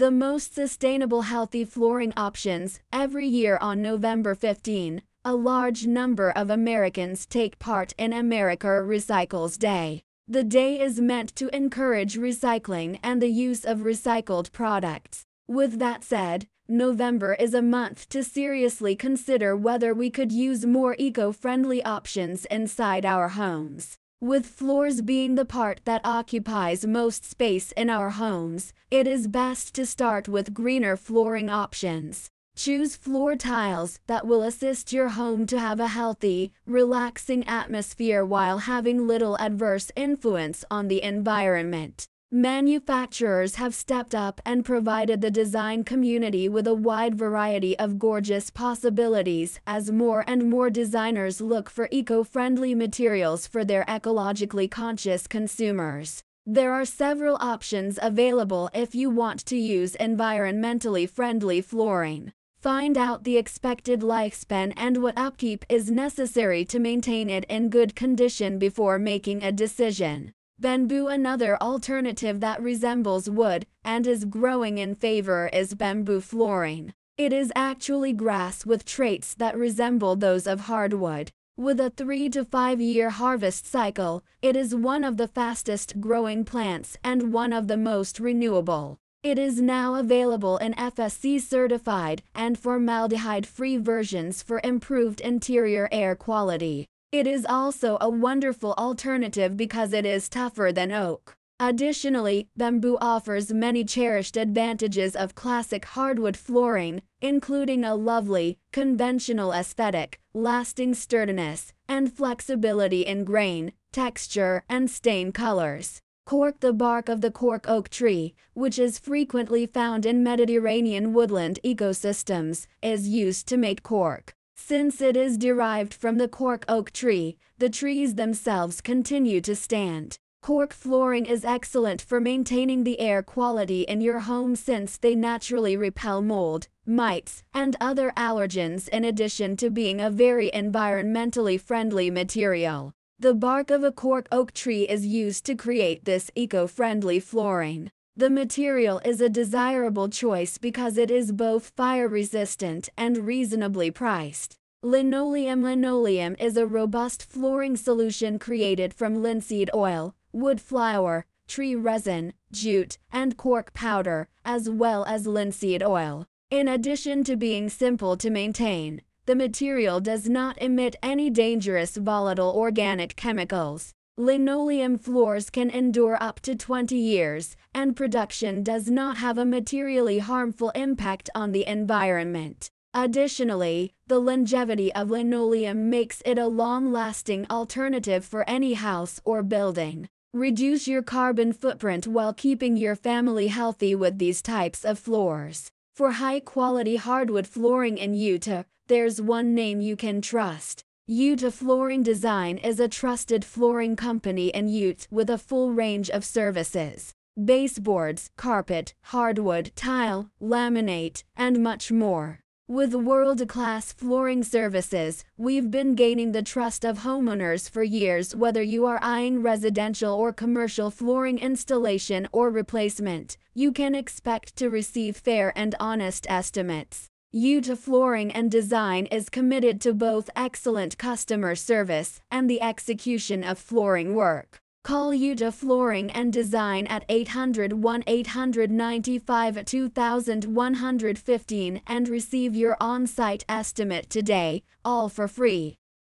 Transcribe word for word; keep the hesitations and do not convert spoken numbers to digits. The most sustainable healthy flooring options. Every year on November fifteenth, a large number of Americans take part in America Recycles Day. The day is meant to encourage recycling and the use of recycled products. With that said, November is a month to seriously consider whether we could use more eco-friendly options inside our homes. With floors being the part that occupies most space in our homes, it is best to start with greener flooring options. Choose floor tiles that will assist your home to have a healthy, relaxing atmosphere while having little adverse influence on the environment. Manufacturers have stepped up and provided the design community with a wide variety of gorgeous possibilities as more and more designers look for eco-friendly materials for their ecologically conscious consumers. There are several options available if you want to use environmentally friendly flooring. Find out the expected lifespan and what upkeep is necessary to maintain it in good condition before making a decision. Bamboo. Another alternative that resembles wood and is growing in favor is bamboo flooring. It is actually grass with traits that resemble those of hardwood. With a three to five year harvest cycle, it is one of the fastest growing plants and one of the most renewable. It is now available in F S C certified and formaldehyde-free versions for improved interior air quality. It is also a wonderful alternative because it is tougher than oak. Additionally, bamboo offers many cherished advantages of classic hardwood flooring, including a lovely, conventional aesthetic, lasting sturdiness, and flexibility in grain, texture, and stain colors. Cork. The bark of the cork oak tree, which is frequently found in Mediterranean woodland ecosystems, is used to make cork. Since it is derived from the cork oak tree, the trees themselves continue to stand. Cork flooring is excellent for maintaining the air quality in your home since they naturally repel mold, mites, and other allergens in addition to being a very environmentally friendly material. The bark of a cork oak tree is used to create this eco-friendly flooring. The material is a desirable choice because it is both fire-resistant and reasonably priced. Linoleum. Linoleum is a robust flooring solution created from linseed oil, wood flour, tree resin, jute, and cork powder, as well as linseed oil. In addition to being simple to maintain, the material does not emit any dangerous volatile organic chemicals. Linoleum floors can endure up to twenty years, and production does not have a materially harmful impact on the environment. Additionally, the longevity of linoleum makes it a long-lasting alternative for any house or building. Reduce your carbon footprint while keeping your family healthy with these types of floors. For high-quality hardwood flooring in Utah, there's one name you can trust. Utah Flooring Design is a trusted flooring company in Utah with a full range of services. Baseboards, carpet, hardwood, tile, laminate, and much more. With world-class flooring services, we've been gaining the trust of homeowners for years, whether you are eyeing residential or commercial flooring installation or replacement. You can expect to receive fair and honest estimates. Utah Flooring and Design is committed to both excellent customer service and the execution of flooring work. Call Utah Flooring and Design at eight hundred, one eight nine five, two one one five and receive your on-site estimate today, all for free.